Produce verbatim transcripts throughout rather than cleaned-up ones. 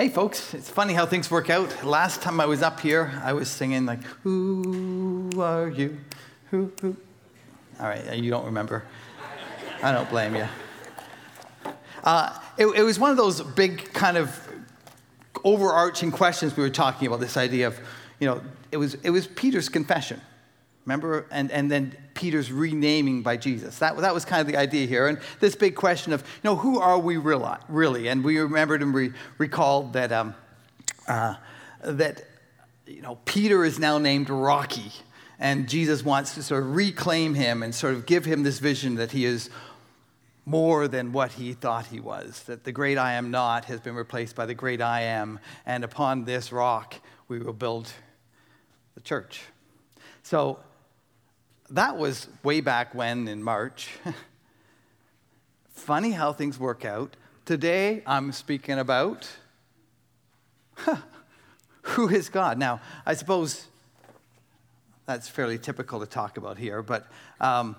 Hey, folks, it's funny how things work out. Last time I was up here, I was singing like, who are you? Who, who? All right, you don't remember. I don't blame you. Uh, it, it was one of those big kind of overarching questions we were talking about, this idea of, you know, it was it was Peter's confession, remember? And and then Peter's renaming by Jesus. That, that was kind of the idea here. And this big question of, you know, who are we really? And we remembered and we recalled that, um, uh, that you know, Peter is now named Rocky. And Jesus wants to sort of reclaim him and sort of give him this vision that he is more than what he thought he was, that the great I am not has been replaced by the great I am, and upon this rock we will build the church. So that was way back when in March. Funny how things work out. Today I'm speaking about huh, who is God. Now, I suppose that's fairly typical to talk about here, but um,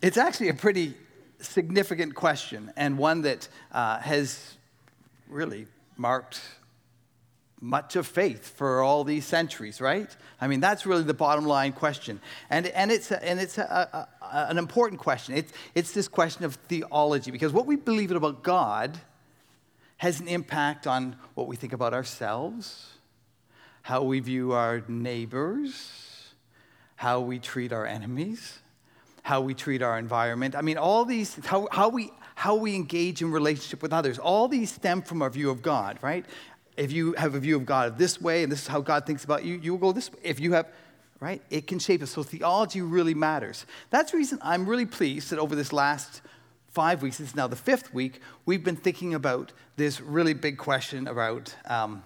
it's actually a pretty significant question, and one that uh, has really marked much of faith for all these centuries, right? I mean, that's really the bottom line question, and and it's a, and it's a, a, a, an important question. It's it's this question of theology, because what we believe about God has an impact on what we think about ourselves, how we view our neighbors, how we treat our enemies, how we treat our environment. I mean, all these, how, how we how we engage in relationship with others, all these stem from our view of God, right? If you have a view of God this way, and this is how God thinks about you, you will go this way. If you have, right? It can shape us. So theology really matters. That's the reason I'm really pleased that over this last five weeks, this is now the fifth week, we've been thinking about this really big question about um,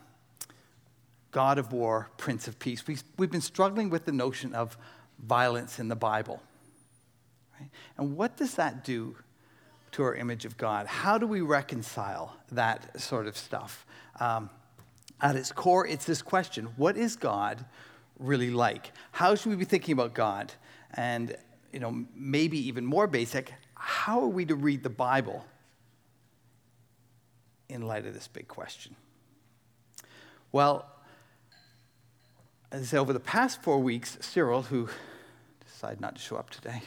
God of war, Prince of Peace. We've, we've been struggling with the notion of violence in the Bible. And what does that do to our image of God? How do we reconcile that sort of stuff? Um, at its core, it's this question: what is God really like? How should we be thinking about God? And, you know, maybe even more basic, how are we to read the Bible in light of this big question? Well, as I said, over the past four weeks, Cyril, who decided not to show up today,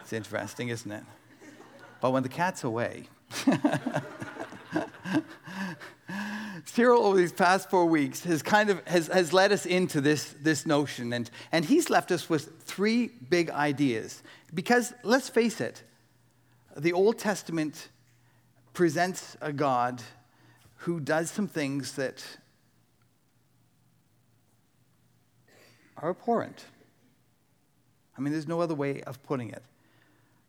it's interesting, isn't it? But when the cat's away, Cyril over these past four weeks has kind of has, has led us into this, this notion, and, and he's left us with three big ideas. Because let's face it, the Old Testament presents a God who does some things that are abhorrent. I mean, there's no other way of putting it.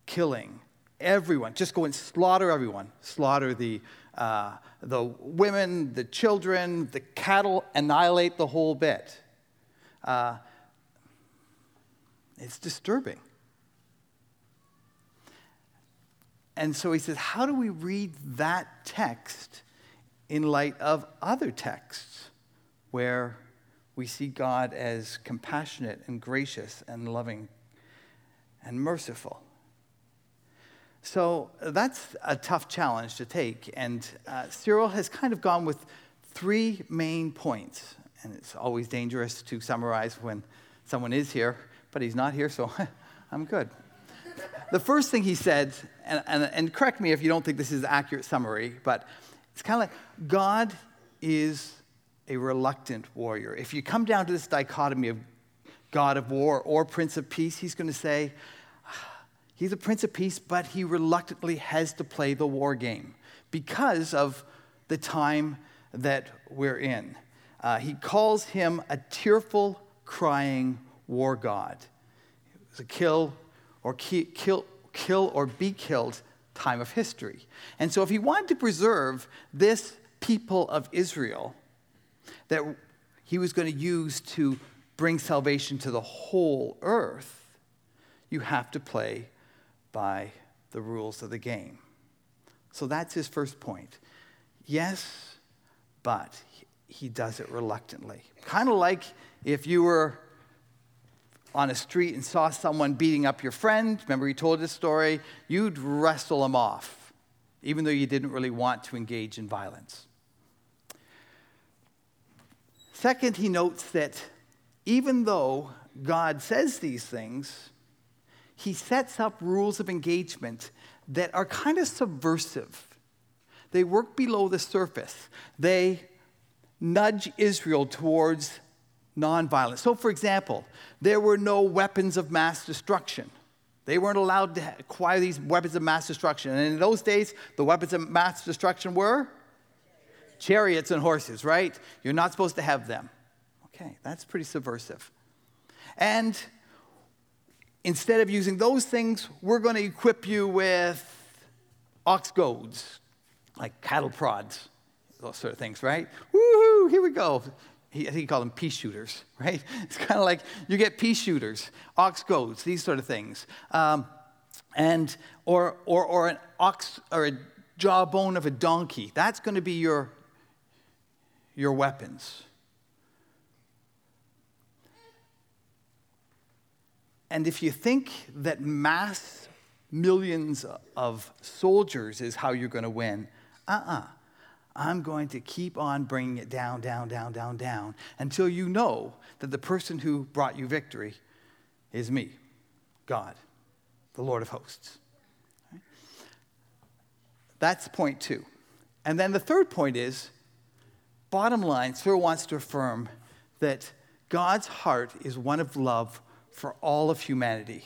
Killing everyone, just go and slaughter everyone, slaughter the uh, the women, the children, the cattle, annihilate the whole bit. Uh, it's disturbing. And so he says, how do we read that text in light of other texts where we see God as compassionate and gracious and loving and merciful? So that's a tough challenge to take, and uh, Cyril has kind of gone with three main points, and it's always dangerous to summarize when someone is here, but he's not here, so I'm good. The first thing he said, and, and, and correct me if you don't think this is an accurate summary, but it's kind of like God is a reluctant warrior. If you come down to this dichotomy of God of war or Prince of Peace, he's going to say, he's a Prince of Peace, but he reluctantly has to play the war game because of the time that we're in. Uh, he calls him a tearful, crying war god. It was a kill or ki- kill, kill or be killed time of history. And so if he wanted to preserve this people of Israel that he was going to use to bring salvation to the whole earth, you have to play by the rules of the game. So that's his first point. Yes, but he does it reluctantly. Kind of like if you were on a street and saw someone beating up your friend, remember he told this story, you'd wrestle him off. even though you didn't really want to engage in violence. Second, he notes that even though God says these things, he sets up rules of engagement that are kind of subversive. They work below the surface. They nudge Israel towards nonviolence. So, for example, there were no weapons of mass destruction. They weren't allowed to acquire these weapons of mass destruction. And in those days, the weapons of mass destruction were chariots and horses, right? You're not supposed to have them. Okay, that's pretty subversive. And instead of using those things, we're going to equip you with ox goads, like cattle prods, those sort of things, right? Woohoo, here we go. He, I think he called them pea shooters, right? It's kind of like you get pea shooters, ox goads, these sort of things. Um, and or or or an ox or a jawbone of a donkey. That's going to be your your weapons. And if you think that mass millions of soldiers is how you're going to win, uh-uh. I'm going to keep on bringing it down, down, down, down, down until you know that the person who brought you victory is me, God, the Lord of hosts. Right? That's point two. And then the third point is, bottom line, Cyril wants to affirm that God's heart is one of love for all of humanity,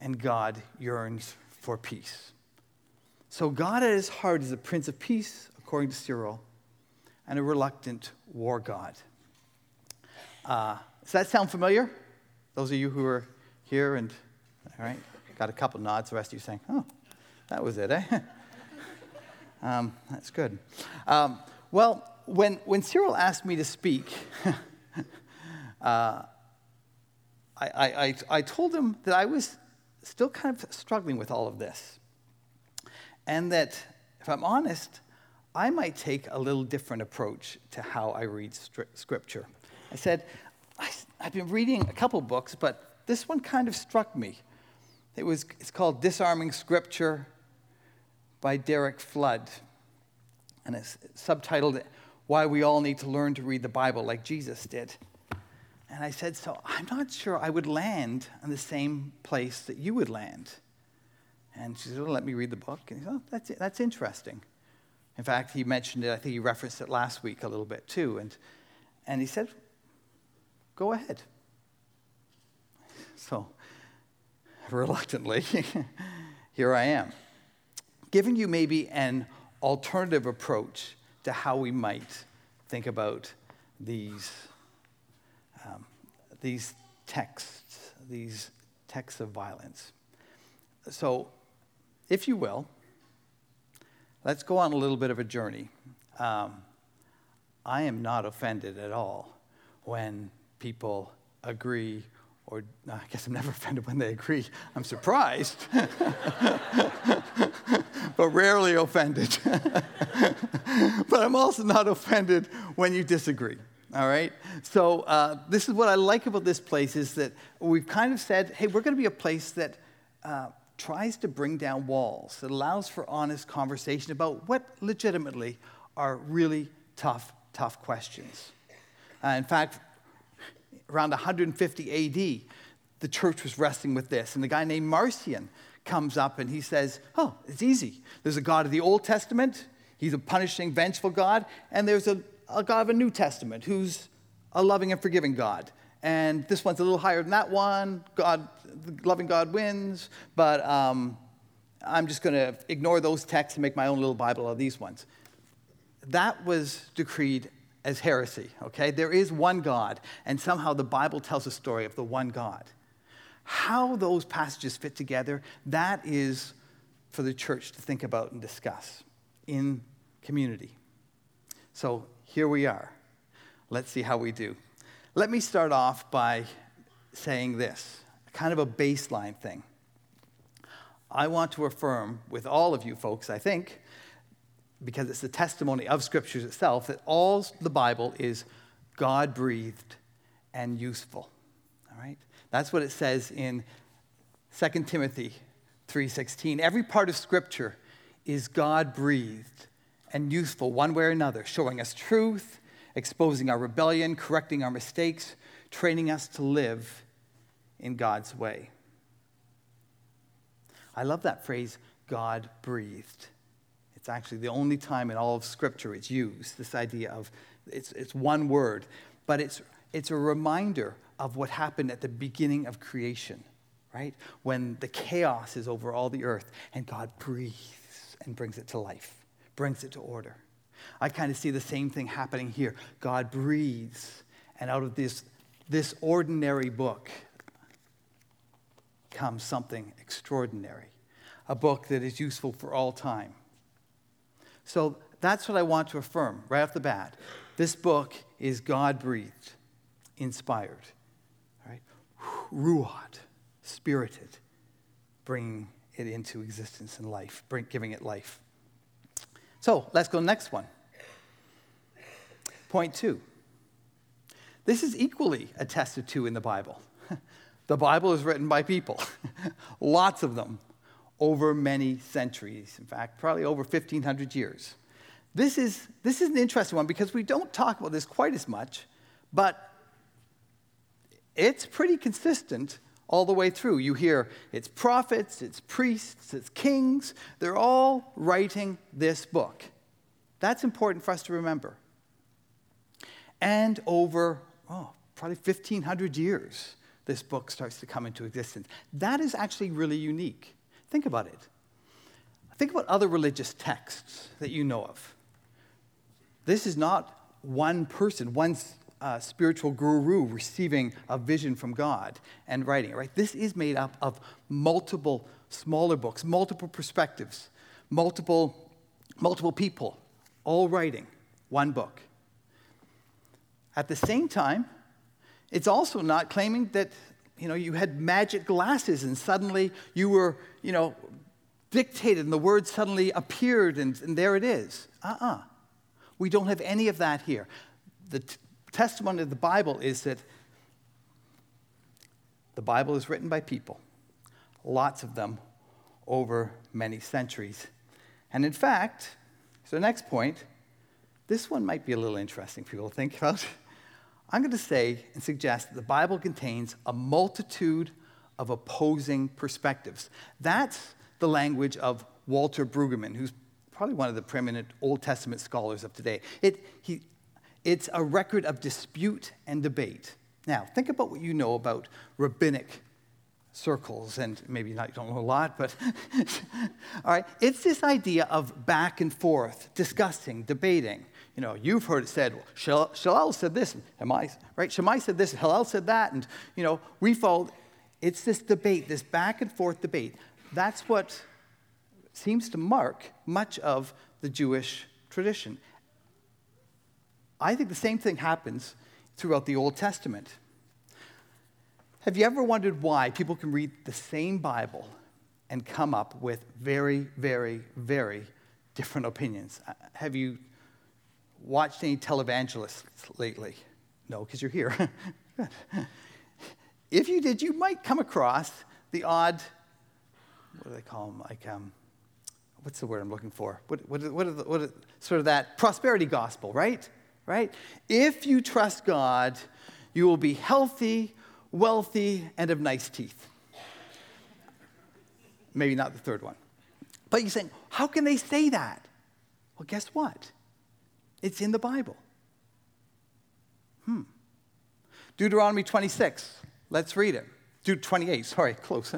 and God yearns for peace. So God at his heart is a Prince of Peace, according to Cyril, and a reluctant war god. Uh, does that sound familiar? Those of you who are here and, all right, got a couple nods, the rest of you saying, oh, that was it, eh? um, that's good. Um, well, when, when Cyril asked me to speak, uh, I, I, I told him that I was still kind of struggling with all of this. And that, if I'm honest, I might take a little different approach to how I read stri- Scripture. I said, I, I've been reading a couple books, but this one kind of struck me. It was, it's called Disarming Scripture by Derek Flood. And it's subtitled, Why We All Need to Learn to Read the Bible Like Jesus Did. And I said, so I'm not sure I would land in the same place that you would land. And she said, oh, let me read the book. And he said, oh, that's, that's interesting. In fact, he mentioned it. I think he referenced it last week a little bit too. And and he said, go ahead. So, reluctantly, here I am, giving you maybe an alternative approach to how we might think about these, um, these texts, these texts of violence. So, if you will, let's go on a little bit of a journey. Um, I am not offended at all when people agree, or no, I guess I'm never offended when they agree. I'm surprised, but rarely offended. But I'm also not offended when you disagree. All right, so uh, this is what I like about this place is that we've kind of said, hey, we're going to be a place that uh, tries to bring down walls. It allows for honest conversation about what legitimately are really tough, tough questions. Uh, in fact, around one hundred fifty A D, the church was wrestling with this. And the guy named Marcion comes up and he says, oh, it's easy. There's a God of the Old Testament. He's a punishing, vengeful God. And there's a, a God of the New Testament who's a loving and forgiving God. And this one's a little higher than that one. God, the loving God wins, but um, I'm just going to ignore those texts and make my own little Bible out of these ones. That was decreed as heresy, okay? There is one God, and somehow the Bible tells a story of the one God. How those passages fit together, that is for the church to think about and discuss in community. So here we are. Let's see how we do. Let me start off by saying this, kind of a baseline thing. I want to affirm with all of you folks, I think, because it's the testimony of Scripture itself, that all the Bible is God-breathed and useful, all right? That's what it says in Second Timothy three sixteen. Every part of Scripture is God-breathed and useful one way or another, showing us truth, exposing our rebellion, correcting our mistakes, training us to live in God's way. I love that phrase, God-breathed. It's actually the only time in all of Scripture it's used, this idea of, it's it's one word, but it's it's a reminder of what happened at the beginning of creation, right? When the chaos is over all the earth, and God breathes and brings it to life, brings it to order. I kind of see the same thing happening here. God breathes, and out of this, this ordinary book comes something extraordinary, a book that is useful for all time. So that's what I want to affirm right off the bat. This book is God-breathed, inspired, right? Ruah, spirited, bringing it into existence and life, bring, giving it life. So let's go to the next one. Point two. This is equally attested to in the Bible. The Bible is written by people, lots of them, over many centuries. In fact, probably over fifteen hundred years. This is, this is an interesting one because we don't talk about this quite as much, but it's pretty consistent all the way through. You hear it's prophets, it's priests, it's kings. They're all writing this book. That's important for us to remember. And over, oh, probably fifteen hundred years, this book starts to come into existence. That is actually really unique. Think about it. Think about other religious texts that you know of. This is not one person, one uh, spiritual guru receiving a vision from God and writing it, right? This is made up of multiple smaller books, multiple perspectives, multiple, multiple people, all writing one book. At the same time, it's also not claiming that, you know, you had magic glasses and suddenly you were, you know, dictated and the word suddenly appeared and, and there it is. Uh-uh. We don't have any of that here. The t- testimony of the Bible is that the Bible is written by people, lots of them over many centuries. And in fact, so the next point, this one might be a little interesting for people to think about. I'm going to say and suggest that the Bible contains a multitude of opposing perspectives. That's the language of Walter Brueggemann, who's probably one of the preeminent Old Testament scholars of today. It, he, it's a record of dispute and debate. Now, think about what you know about rabbinic circles, and maybe not, you don't know a lot, but all right. It's this idea of back and forth, discussing, debating. You know, you've heard it said, well, Shal- Shalal said this, and Shammai, right? Shammai said this, and Hillel said that, and, you know, we followed. It's this debate, this back and forth debate. That's what seems to mark much of the Jewish tradition. I think the same thing happens throughout the Old Testament. Have you ever wondered why people can read the same Bible and come up with very, very, very different opinions? Have you watched any televangelists lately? No, because you're here. Good. If you did, you might come across the odd, what do they call them? Like, um, what's the word I'm looking for? What, what, what, are the, what are, sort of that prosperity gospel, right? Right? If you trust God, you will be healthy, wealthy, and of nice teeth. Maybe not the third one. But you're saying, how can they say that? Well, guess what? It's in the Bible. Hmm. Deuteronomy twenty-six. Let's read it. Deut twenty-eight, sorry, close.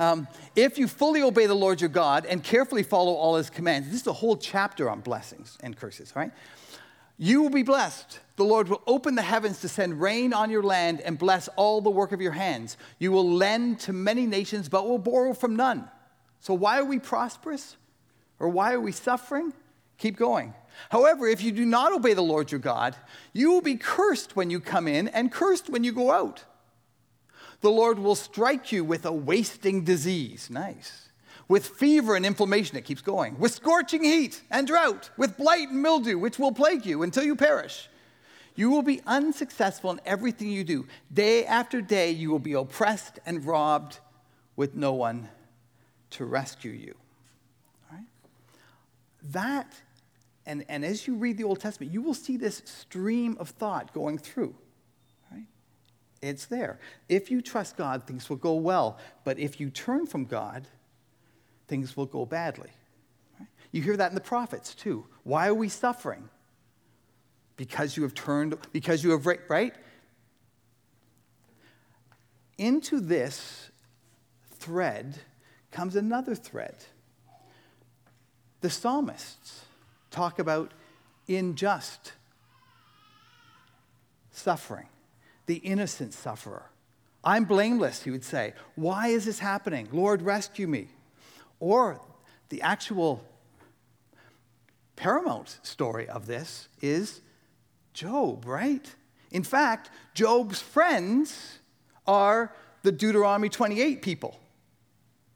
Um, if you fully obey the Lord your God and carefully follow all his commands, this is a whole chapter on blessings and curses, all right? You will be blessed. The Lord will open the heavens to send rain on your land and bless all the work of your hands. You will lend to many nations, but will borrow from none. So why are we prosperous? Or why are we suffering? Keep going. However, if you do not obey the Lord your God, you will be cursed when you come in and cursed when you go out. The Lord will strike you with a wasting disease. Nice. With fever and inflammation, it keeps going. With scorching heat and drought. With blight and mildew, which will plague you until you perish. You will be unsuccessful in everything you do. Day after day, you will be oppressed and robbed with no one to rescue you. All right? That, and, and as you read the Old Testament, you will see this stream of thought going through. Right? It's there. If you trust God, things will go well. But if you turn from God, things will go badly. Right? You hear that in the prophets, too. Why are we suffering? Because you have turned, because you have, right? Into this thread comes another thread. The psalmists talk about unjust suffering, the innocent sufferer. I'm blameless, he would say. Why is this happening? Lord, rescue me. Or the actual paramount story of this is Job, right? In fact, Job's friends are the Deuteronomy twenty-eight people,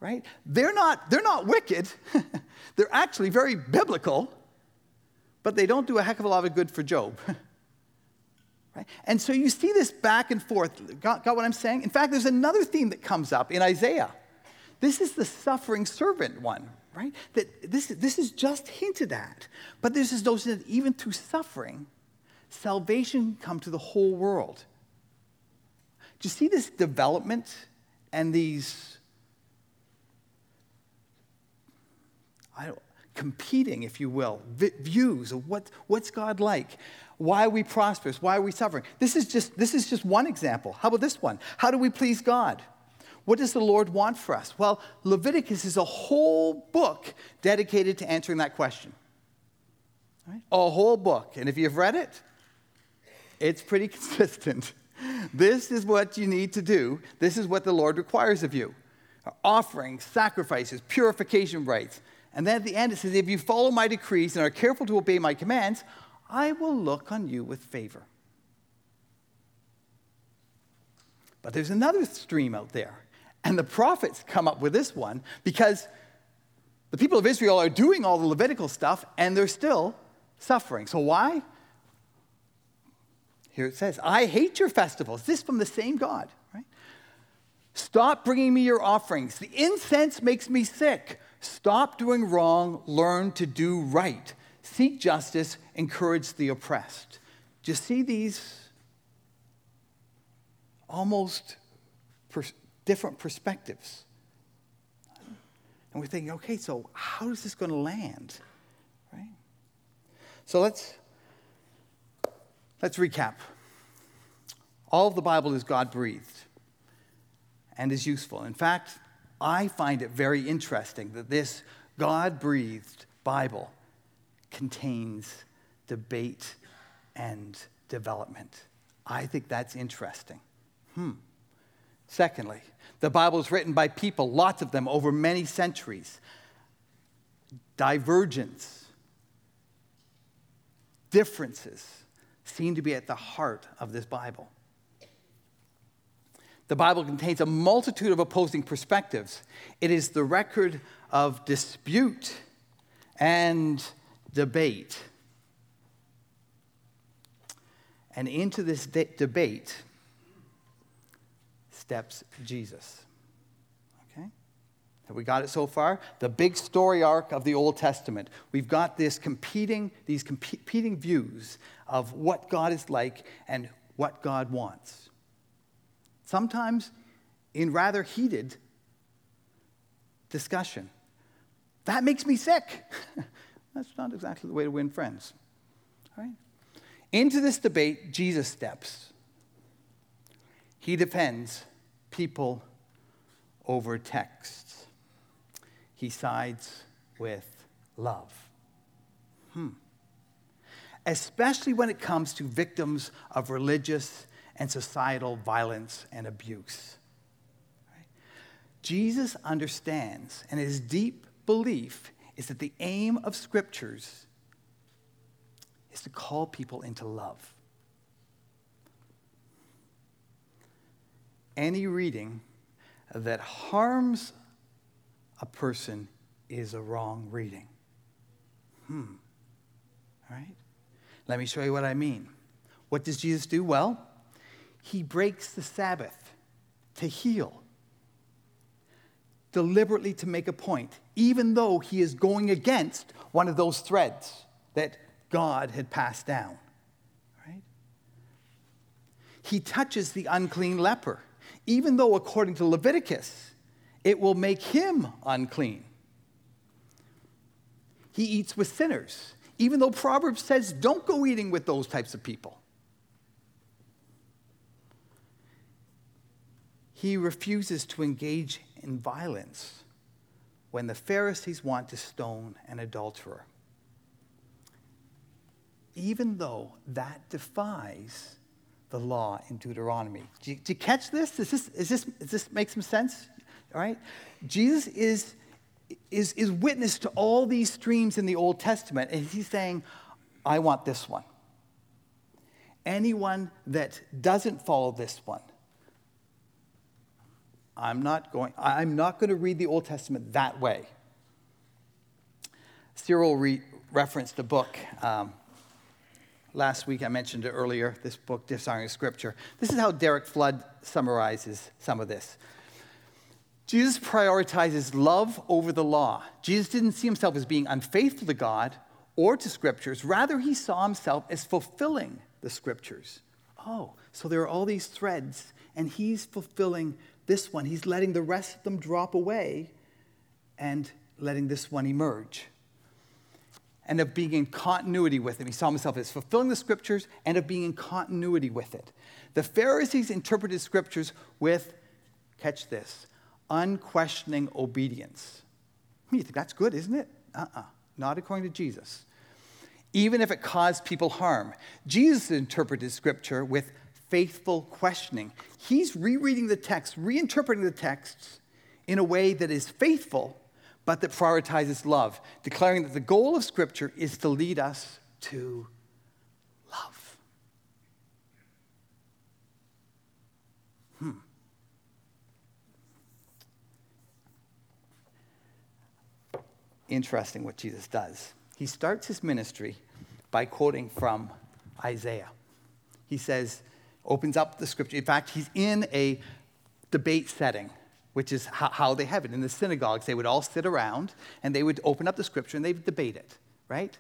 right? They're not, they're not wicked. They're actually very biblical, but they don't do a heck of a lot of good for Job. Right? And so you see this back and forth. Got, got what I'm saying? In fact, there's another theme that comes up in Isaiah. This is the suffering servant one, right? That this, this is just hinted at. But there's this notion that even through suffering, salvation can come to the whole world. Do you see this development and these I don't, competing, if you will, vi- views of what, what's God like? Why are we prosperous? Why are we suffering? This is just this is just one example. How about this one? How do we please God? What does the Lord want for us? Well, Leviticus is a whole book dedicated to answering that question. Right? A whole book. And if you've read it, it's pretty consistent. This is what you need to do. This is what the Lord requires of you. Offerings, sacrifices, purification rites. And then at the end it says, if you follow my decrees and are careful to obey my commands, I will look on you with favor. But there's another stream out there. And the prophets come up with this one because the people of Israel are doing all the Levitical stuff and they're still suffering. So why? Here it says, I hate your festivals. This from the same God, right? Stop bringing me your offerings. The incense makes me sick. Stop doing wrong. Learn to do right. Seek justice. Encourage the oppressed. Do you see these almost pers- different perspectives? And we're thinking, okay, so how is this going to land? Right? So let's... Let's recap. All of the Bible is God-breathed and is useful. In fact, I find it very interesting that this God-breathed Bible contains debate and development. I think that's interesting. Hmm. Secondly, the Bible is written by people, lots of them, over many centuries. Divergence, differences seem to be at the heart of this Bible. The Bible contains a multitude of opposing perspectives. It is the record of dispute and debate. And into this de- debate steps Jesus. Okay? Have we got it so far? The big story arc of the Old Testament. We've got this competing, these competing views of what God is like and what God wants. Sometimes in rather heated discussion. That makes me sick. That's not exactly the way to win friends. All right? Into this debate, Jesus steps. He defends people over texts. He sides with love. Hmm. Especially when it comes to victims of religious and societal violence and abuse. Right? Jesus understands, and his deep belief is that the aim of scriptures is to call people into love. Any reading that harms a person is a wrong reading. Hmm. All right? Let me show you what I mean. What does Jesus do? Well, he breaks the Sabbath to heal. deliberately to make a point, even though he is going against one of those threads that God had passed down. Right? He touches the unclean leper, even though, according to Leviticus, it will make him unclean. He eats with sinners, even though Proverbs says don't go eating with those types of people. He refuses to engage in violence when the Pharisees want to stone an adulterer, even though that defies the law in Deuteronomy. Do you, do you catch this? Is this, is this, does this make some sense? All right? Jesus is, is, is witness to all these streams in the Old Testament, and he's saying, I want this one. Anyone that doesn't follow this one, I'm not going, I'm not going to read the Old Testament that way. Cyril re- referenced a book. Um, last week I mentioned it earlier, this book, Disarming Scripture. This is how Derek Flood summarizes some of this. Jesus prioritizes love over the law. Jesus didn't see himself as being unfaithful to God or to Scriptures. Rather, he saw himself as fulfilling the Scriptures. Oh, so there are all these threads, and he's fulfilling this one. He's letting the rest of them drop away and letting this one emerge. And of being in continuity with him. He saw himself as fulfilling the Scriptures and of being in continuity with it. The Pharisees interpreted Scriptures with, catch this, unquestioning obedience. You think that's good, isn't it? Uh-uh. Not according to Jesus. Even if it caused people harm. Jesus interpreted Scripture with faithful questioning. He's rereading the text, reinterpreting the texts in a way that is faithful, but that prioritizes love, declaring that the goal of Scripture is to lead us to love. Hmm. Interesting what Jesus does. He starts his ministry by quoting from Isaiah. He says, opens up the Scripture. In fact, he's in a debate setting, which is how they have it. In the synagogues, they would all sit around, and they would open up the Scripture, and they'd debate it, right?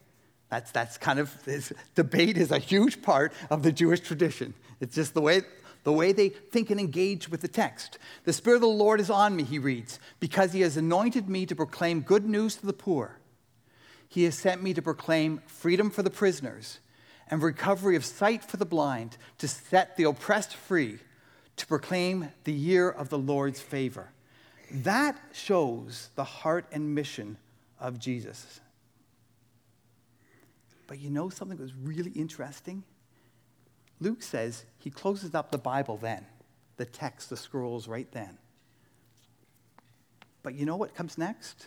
That's that's kind of, this debate is a huge part of the Jewish tradition. It's just the way, the way they think and engage with the text. The Spirit of the Lord is on me, he reads, because he has anointed me to proclaim good news to the poor. He has sent me to proclaim freedom for the prisoners, and recovery of sight for the blind, to set the oppressed free, to proclaim the year of the Lord's favor. That shows the heart and mission of Jesus. But you know something that was really interesting? Luke says he closes up the Bible then, the text, the scrolls right then. But you know what comes next?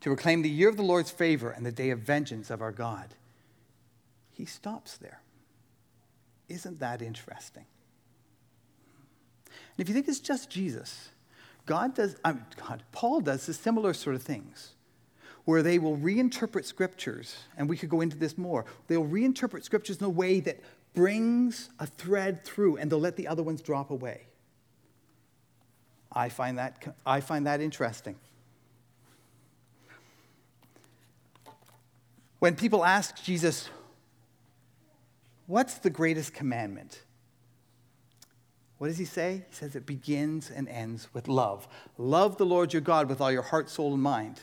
To proclaim the year of the Lord's favor and the day of vengeance of our God. He stops there. Isn't that interesting? And if you think it's just Jesus, God does, I mean, God, Paul does the similar sort of things where they will reinterpret Scriptures, and we could go into this more. They'll reinterpret Scriptures in a way that brings a thread through, and they'll let the other ones drop away. I find that, I find that interesting. When people ask Jesus, what's the greatest commandment? What does he say? He says it begins and ends with love. Love the Lord your God with all your heart, soul, and mind.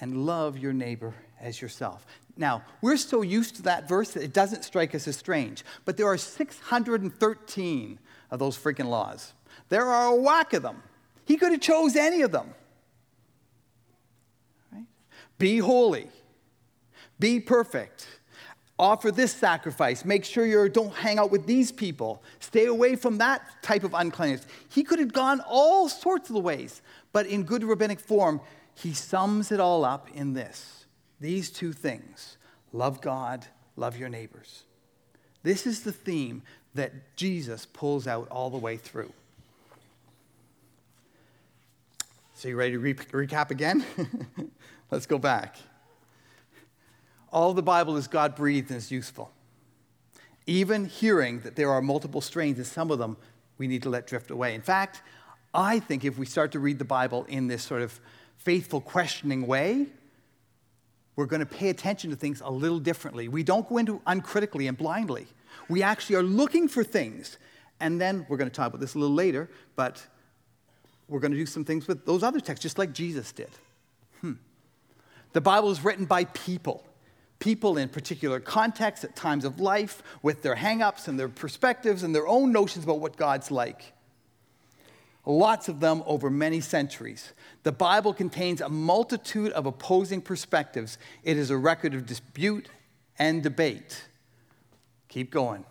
And love your neighbor as yourself. Now, we're so used to that verse that it doesn't strike us as strange. But there are six hundred thirteen of those freaking laws. There are a whack of them. He could have chose any of them. Right? Be holy. Be perfect. Offer this sacrifice. Make sure you don't hang out with these people. Stay away from that type of uncleanness. He could have gone all sorts of the ways, but in good rabbinic form, he sums it all up in this. These two things. Love God, love your neighbors. This is the theme that Jesus pulls out all the way through. So you ready to re- recap again? Let's go back. All the Bible is God-breathed and is useful. Even hearing that there are multiple strains, and some of them we need to let drift away. In fact, I think if we start to read the Bible in this sort of faithful, questioning way, we're going to pay attention to things a little differently. We don't go into uncritically and blindly. We actually are looking for things. And then we're going to talk about this a little later, but we're going to do some things with those other texts, just like Jesus did. Hmm. The Bible is written by people. People in particular contexts, at times of life, with their hang-ups and their perspectives and their own notions about what God's like. Lots of them over many centuries. The Bible contains a multitude of opposing perspectives. It is a record of dispute and debate. Keep going.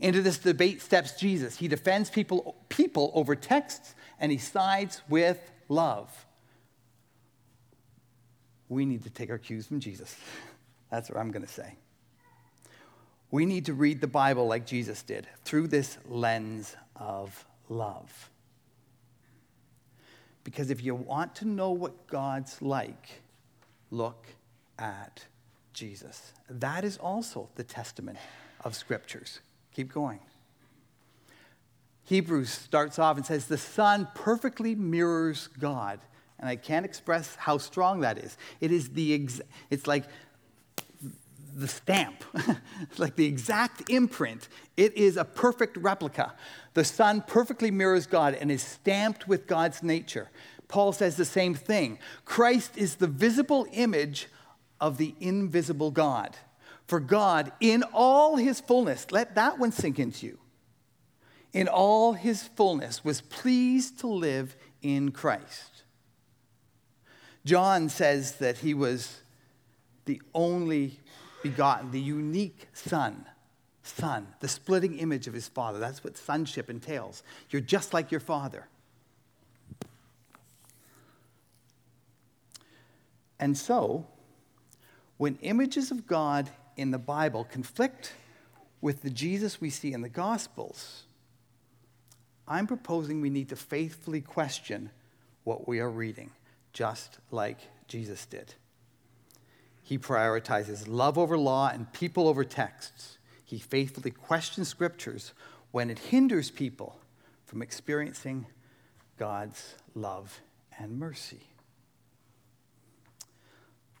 Into this debate steps Jesus. He defends people, people over texts, and he sides with love. We need to take our cues from Jesus. That's what I'm going to say. We need to read the Bible like Jesus did, through this lens of love. Because if you want to know what God's like, look at Jesus. That is also the testament of Scriptures. Keep going. Hebrews starts off and says, the Son perfectly mirrors God. And I can't express how strong that is. It is the ex- it's like the stamp, it's like the exact imprint. It is a perfect replica. The Son perfectly mirrors God and is stamped with God's nature. Paul says the same thing. Christ is the visible image of the invisible God. For God, in all his fullness, let that one sink into you. In all his fullness was pleased to live in Christ. John says that he was the only begotten, the unique son, son, the splitting image of his father. That's what sonship entails. You're just like your father. And so, when images of God in the Bible conflict with the Jesus we see in the Gospels, I'm proposing we need to faithfully question what we are reading, just like Jesus did. He prioritizes love over law and people over texts. He faithfully questions Scriptures when it hinders people from experiencing God's love and mercy.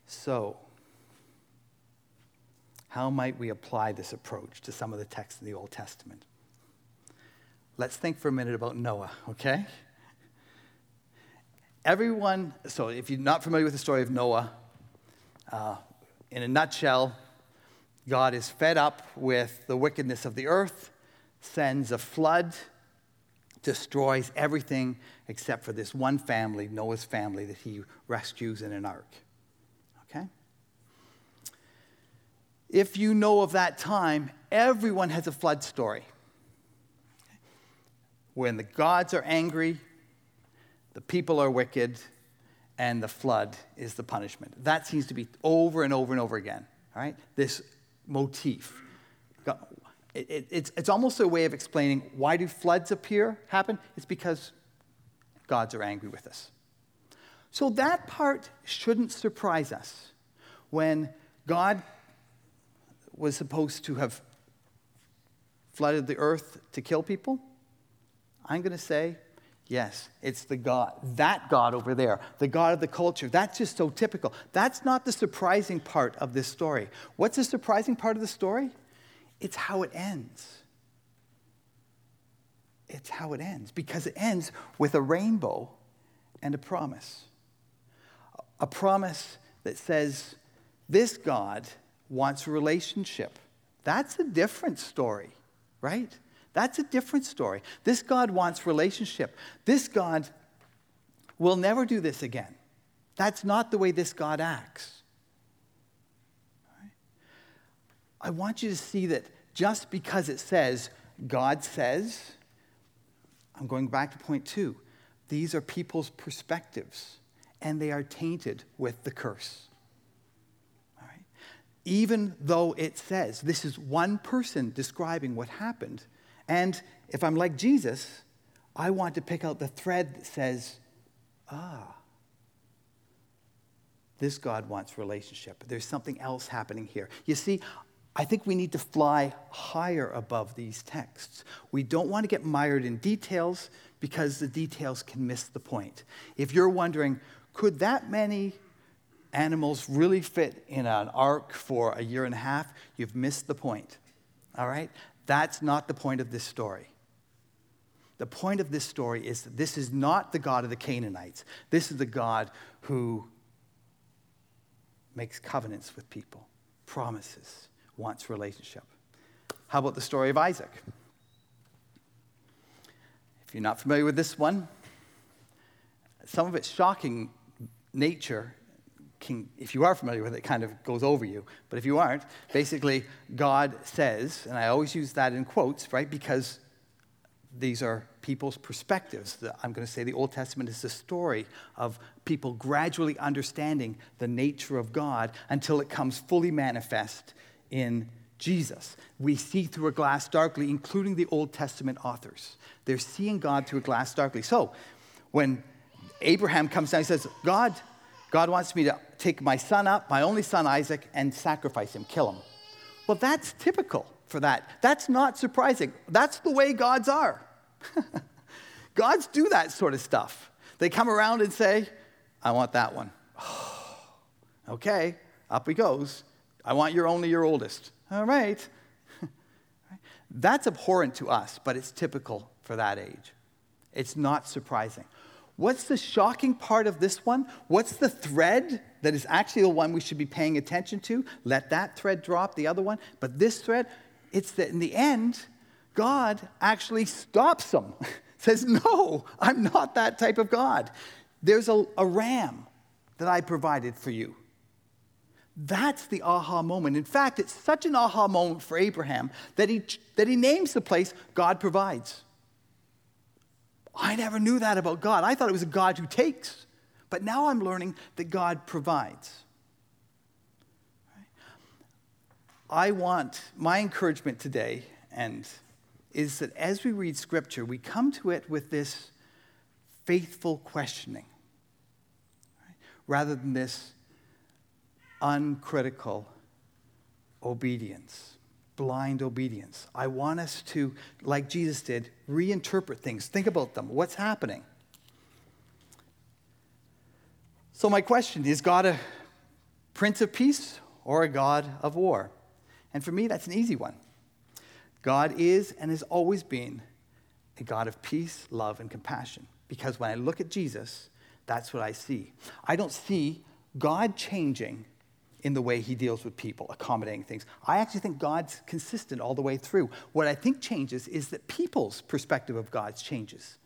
So, how might we apply this approach to some of the texts in the Old Testament? Let's think for a minute about Noah, okay? Everyone, so if you're not familiar with the story of Noah, Uh, in a nutshell, God is fed up with the wickedness of the earth, sends a flood, destroys everything except for this one family, Noah's family, that he rescues in an ark. Okay? If you know of that time, everyone has a flood story. When the gods are angry, the people are wicked, and the flood is the punishment. That seems to be over and over and over again, all right? This motif. It, it, it's, it's almost a way of explaining why do floods appear, happen? It's because gods are angry with us. So that part shouldn't surprise us. When God was supposed to have flooded the earth to kill people, I'm going to say, yes, it's the God, that God over there, the God of the culture. That's just so typical. That's not the surprising part of this story. What's the surprising part of the story? It's how it ends. It's how it ends, because it ends with a rainbow and a promise. A promise that says, this God wants a relationship. That's a different story, right? That's a different story. This God wants relationship. This God will never do this again. That's not the way this God acts. Right? I want you to see that just because it says, God says, I'm going back to point two, these are people's perspectives, and they are tainted with the curse. All right? Even though it says, this is one person describing what happened, and if I'm like Jesus, I want to pick out the thread that says, ah, this God wants relationship. There's something else happening here. You see, I think we need to fly higher above these texts. We don't want to get mired in details because the details can miss the point. If you're wondering, could that many animals really fit in an ark for a year and a half? You've missed the point, all right? That's not the point of this story. The point of this story is that this is not the God of the Canaanites. This is the God who makes covenants with people, promises, wants relationship. How about the story of Isaac? If you're not familiar with this one, some of its shocking nature can, if you are familiar with it, kind of goes over you. But if you aren't, basically God says, and I always use that in quotes, right, because these are people's perspectives. I'm going to say the Old Testament is the story of people gradually understanding the nature of God until it comes fully manifest in Jesus. We see through a glass darkly, including the Old Testament authors. They're seeing God through a glass darkly. So when Abraham comes down, he says, God, God wants me to take my son up, my only son Isaac, and sacrifice him, kill him. Well, that's typical for that. That's not surprising. That's the way gods are. Gods do that sort of stuff. They come around and say, I want that one. Okay, up he goes. I want your only, your oldest. All right. That's abhorrent to us, but it's typical for that age. It's not surprising. What's the shocking part of this one? What's the thread that is actually the one we should be paying attention to? Let that thread drop, the other one. But this thread, it's that in the end, God actually stops them. Says, no, I'm not that type of God. There's a, a ram that I provided for you. That's the aha moment. In fact, it's such an aha moment for Abraham that he, that he names the place God provides. I never knew that about God. I thought it was a God who takes. But now I'm learning that God provides. I want, my encouragement today and is that as we read Scripture, we come to it with this faithful questioning, right? Rather than this uncritical obedience, blind obedience. I want us to, like Jesus did, reinterpret things. Think about them. What's happening? So my question, is God a Prince of Peace or a God of War? And for me, that's an easy one. God is and has always been a God of peace, love, and compassion. Because when I look at Jesus, that's what I see. I don't see God changing in the way he deals with people, accommodating things. I actually think God's consistent all the way through. What I think changes is that people's perspective of God changes.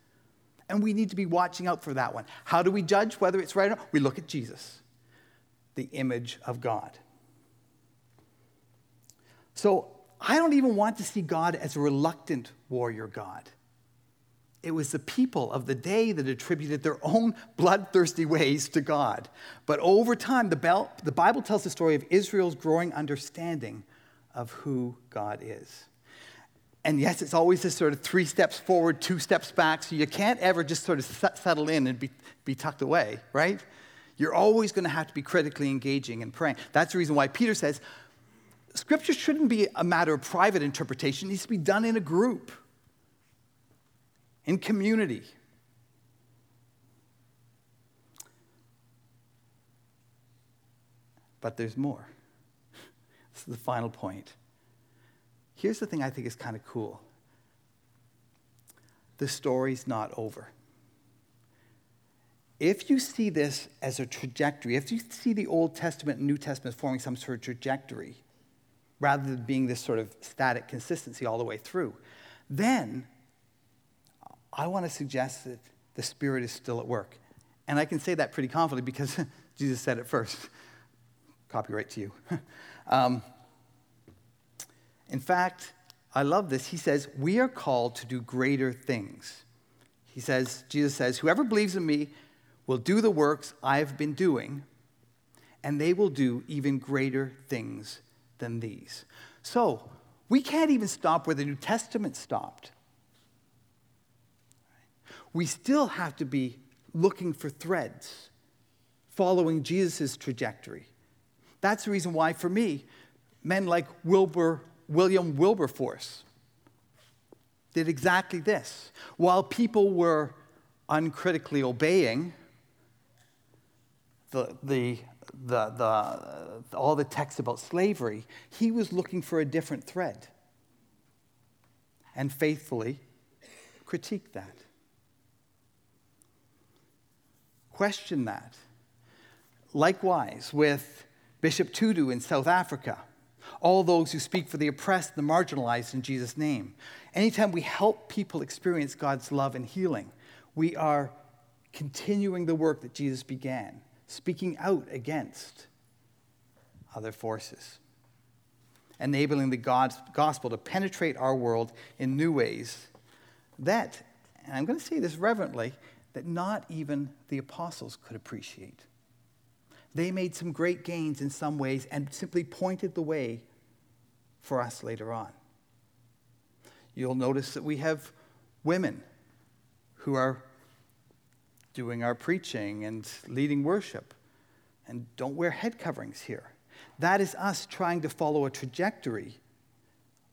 And we need to be watching out for that one. How do we judge whether it's right or not? We look at Jesus, the image of God. So I don't even want to see God as a reluctant warrior God. It was the people of the day that attributed their own bloodthirsty ways to God. But over time, the Bible tells the story of Israel's growing understanding of who God is. And yes, it's always this sort of three steps forward, two steps back, so you can't ever just sort of settle in and be, be tucked away, right? You're always going to have to be critically engaging and praying. That's the reason why Peter says, Scripture shouldn't be a matter of private interpretation. It needs to be done in a group, in community. But there's more. This is the final point. Here's the thing I think is kind of cool. The story's not over. If you see this as a trajectory, if you see the Old Testament and New Testament forming some sort of trajectory, rather than being this sort of static consistency all the way through, then I want to suggest that the Spirit is still at work. And I can say that pretty confidently because Jesus said it first. Copyright to you. um, in fact, I love this. He says, we are called to do greater things. He says, Jesus says, whoever believes in me will do the works I've been doing, and they will do even greater things than these. So we can't even stop where the New Testament stopped. We still have to be looking for threads, following Jesus' trajectory. That's the reason why, for me, men like Wilbur, William Wilberforce did exactly this. While people were uncritically obeying the, the, the, the, all the texts about slavery, he was looking for a different thread and faithfully critique that. Question that. Likewise, with Bishop Tutu in South Africa, all those who speak for the oppressed, the marginalized in Jesus' name. Anytime we help people experience God's love and healing, we are continuing the work that Jesus began, speaking out against other forces, enabling the God's gospel to penetrate our world in new ways that, and I'm going to say this reverently, that not even the apostles could appreciate. They made some great gains in some ways and simply pointed the way for us later on. You'll notice that we have women who are doing our preaching and leading worship and don't wear head coverings here. That is us trying to follow a trajectory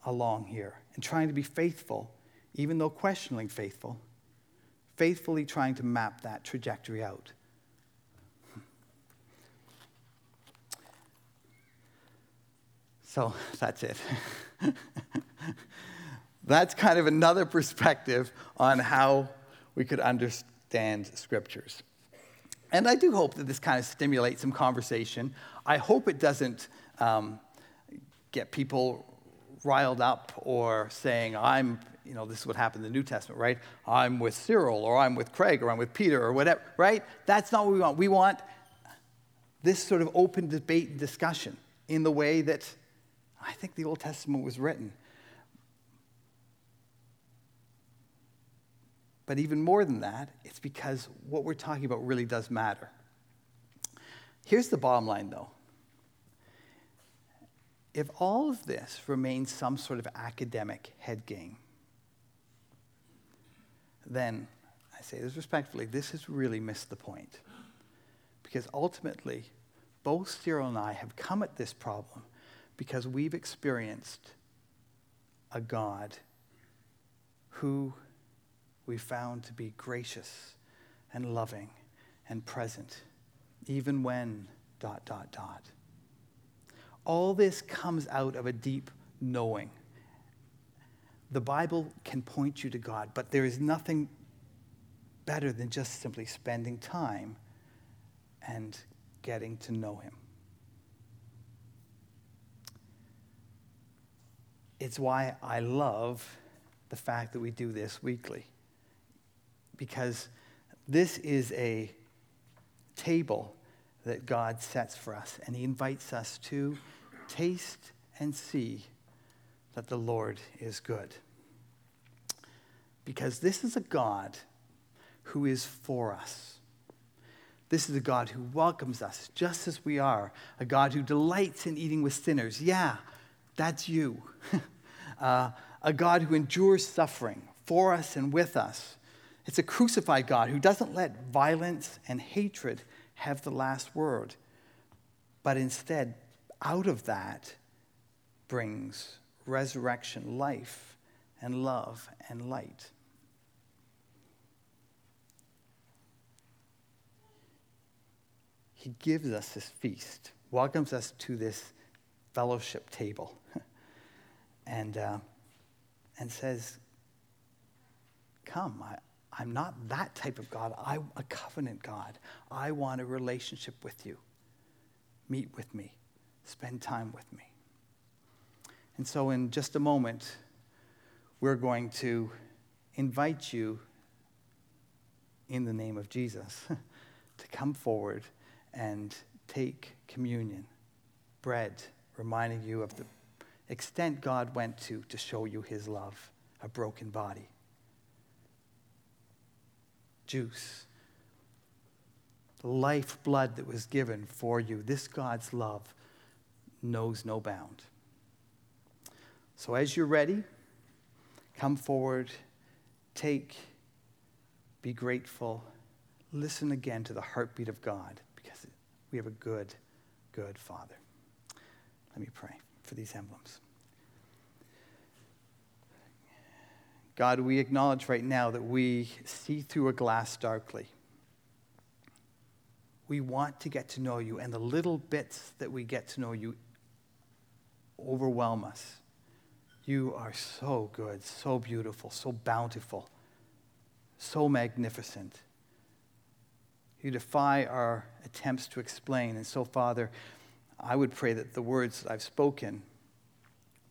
along here and trying to be faithful, even though questioning faithful, faithfully trying to map that trajectory out. So that's it. That's kind of another perspective on how we could understand scriptures. And I do hope that this kind of stimulates some conversation. I hope it doesn't um, get people riled up or saying, I'm, you know, this is what happened in the New Testament, right? I'm with Cyril, or I'm with Craig, or I'm with Peter, or whatever, right? That's not what we want. We want this sort of open debate and discussion in the way that I think the Old Testament was written. But even more than that, it's because what we're talking about really does matter. Here's the bottom line, though. If all of this remains some sort of academic head game, then, I say this respectfully, this has really missed the point. Because ultimately, both Cyril and I have come at this problem because we've experienced a God who we found to be gracious and loving and present, even when dot, dot, dot. All this comes out of a deep knowing. The Bible can point you to God, but there is nothing better than just simply spending time and getting to know him. It's why I love the fact that we do this weekly, because this is a table that God sets for us, and he invites us to taste and see that the Lord is good. Because this is a God who is for us. This is a God who welcomes us just as we are, a God who delights in eating with sinners. Yeah, that's you. uh, a God who endures suffering for us and with us. It's a crucified God who doesn't let violence and hatred have the last word, but instead, out of that, brings resurrection, life, and love, and light. He gives us this feast, welcomes us to this fellowship table, and uh, and says, come, I, I'm not that type of God. I'm a covenant God. I want a relationship with you. Meet with me. Spend time with me. And so in just a moment, we're going to invite you, in the name of Jesus, to come forward and take communion, bread, reminding you of the extent God went to to show you his love, a broken body. Juice, the life blood that was given for you. This God's love knows no bound. So as you're ready, come forward, take, be grateful, listen again to the heartbeat of God. We have a good, good Father. Let me pray. for these emblems. God, we acknowledge right now that we see through a glass darkly. We want to get to know you, and the little bits that we get to know you overwhelm us. You are so good, so beautiful, so bountiful, so magnificent. You defy our attempts to explain. And so, Father, I would pray that the words I've spoken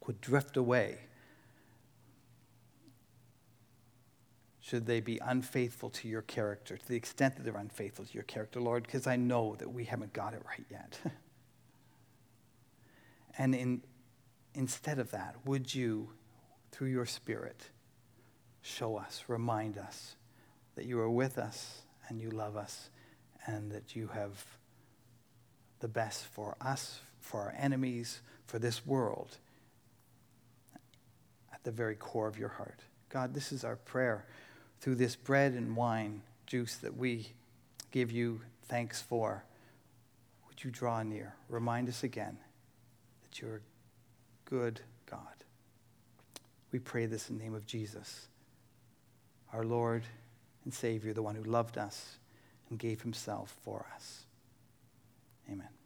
would drift away should they be unfaithful to your character, to the extent that they're unfaithful to your character, Lord, because I know that we haven't got it right yet. And in, instead of that, would you, through your Spirit, show us, remind us that you are with us and you love us and that you have the best for us, for our enemies, for this world, at the very core of your heart. God, this is our prayer. Through this bread and wine juice that we give you thanks for, would you draw near? Remind us again that you're a good God. We pray this in the name of Jesus, our Lord and Savior, the one who loved us and gave himself for us. Amen.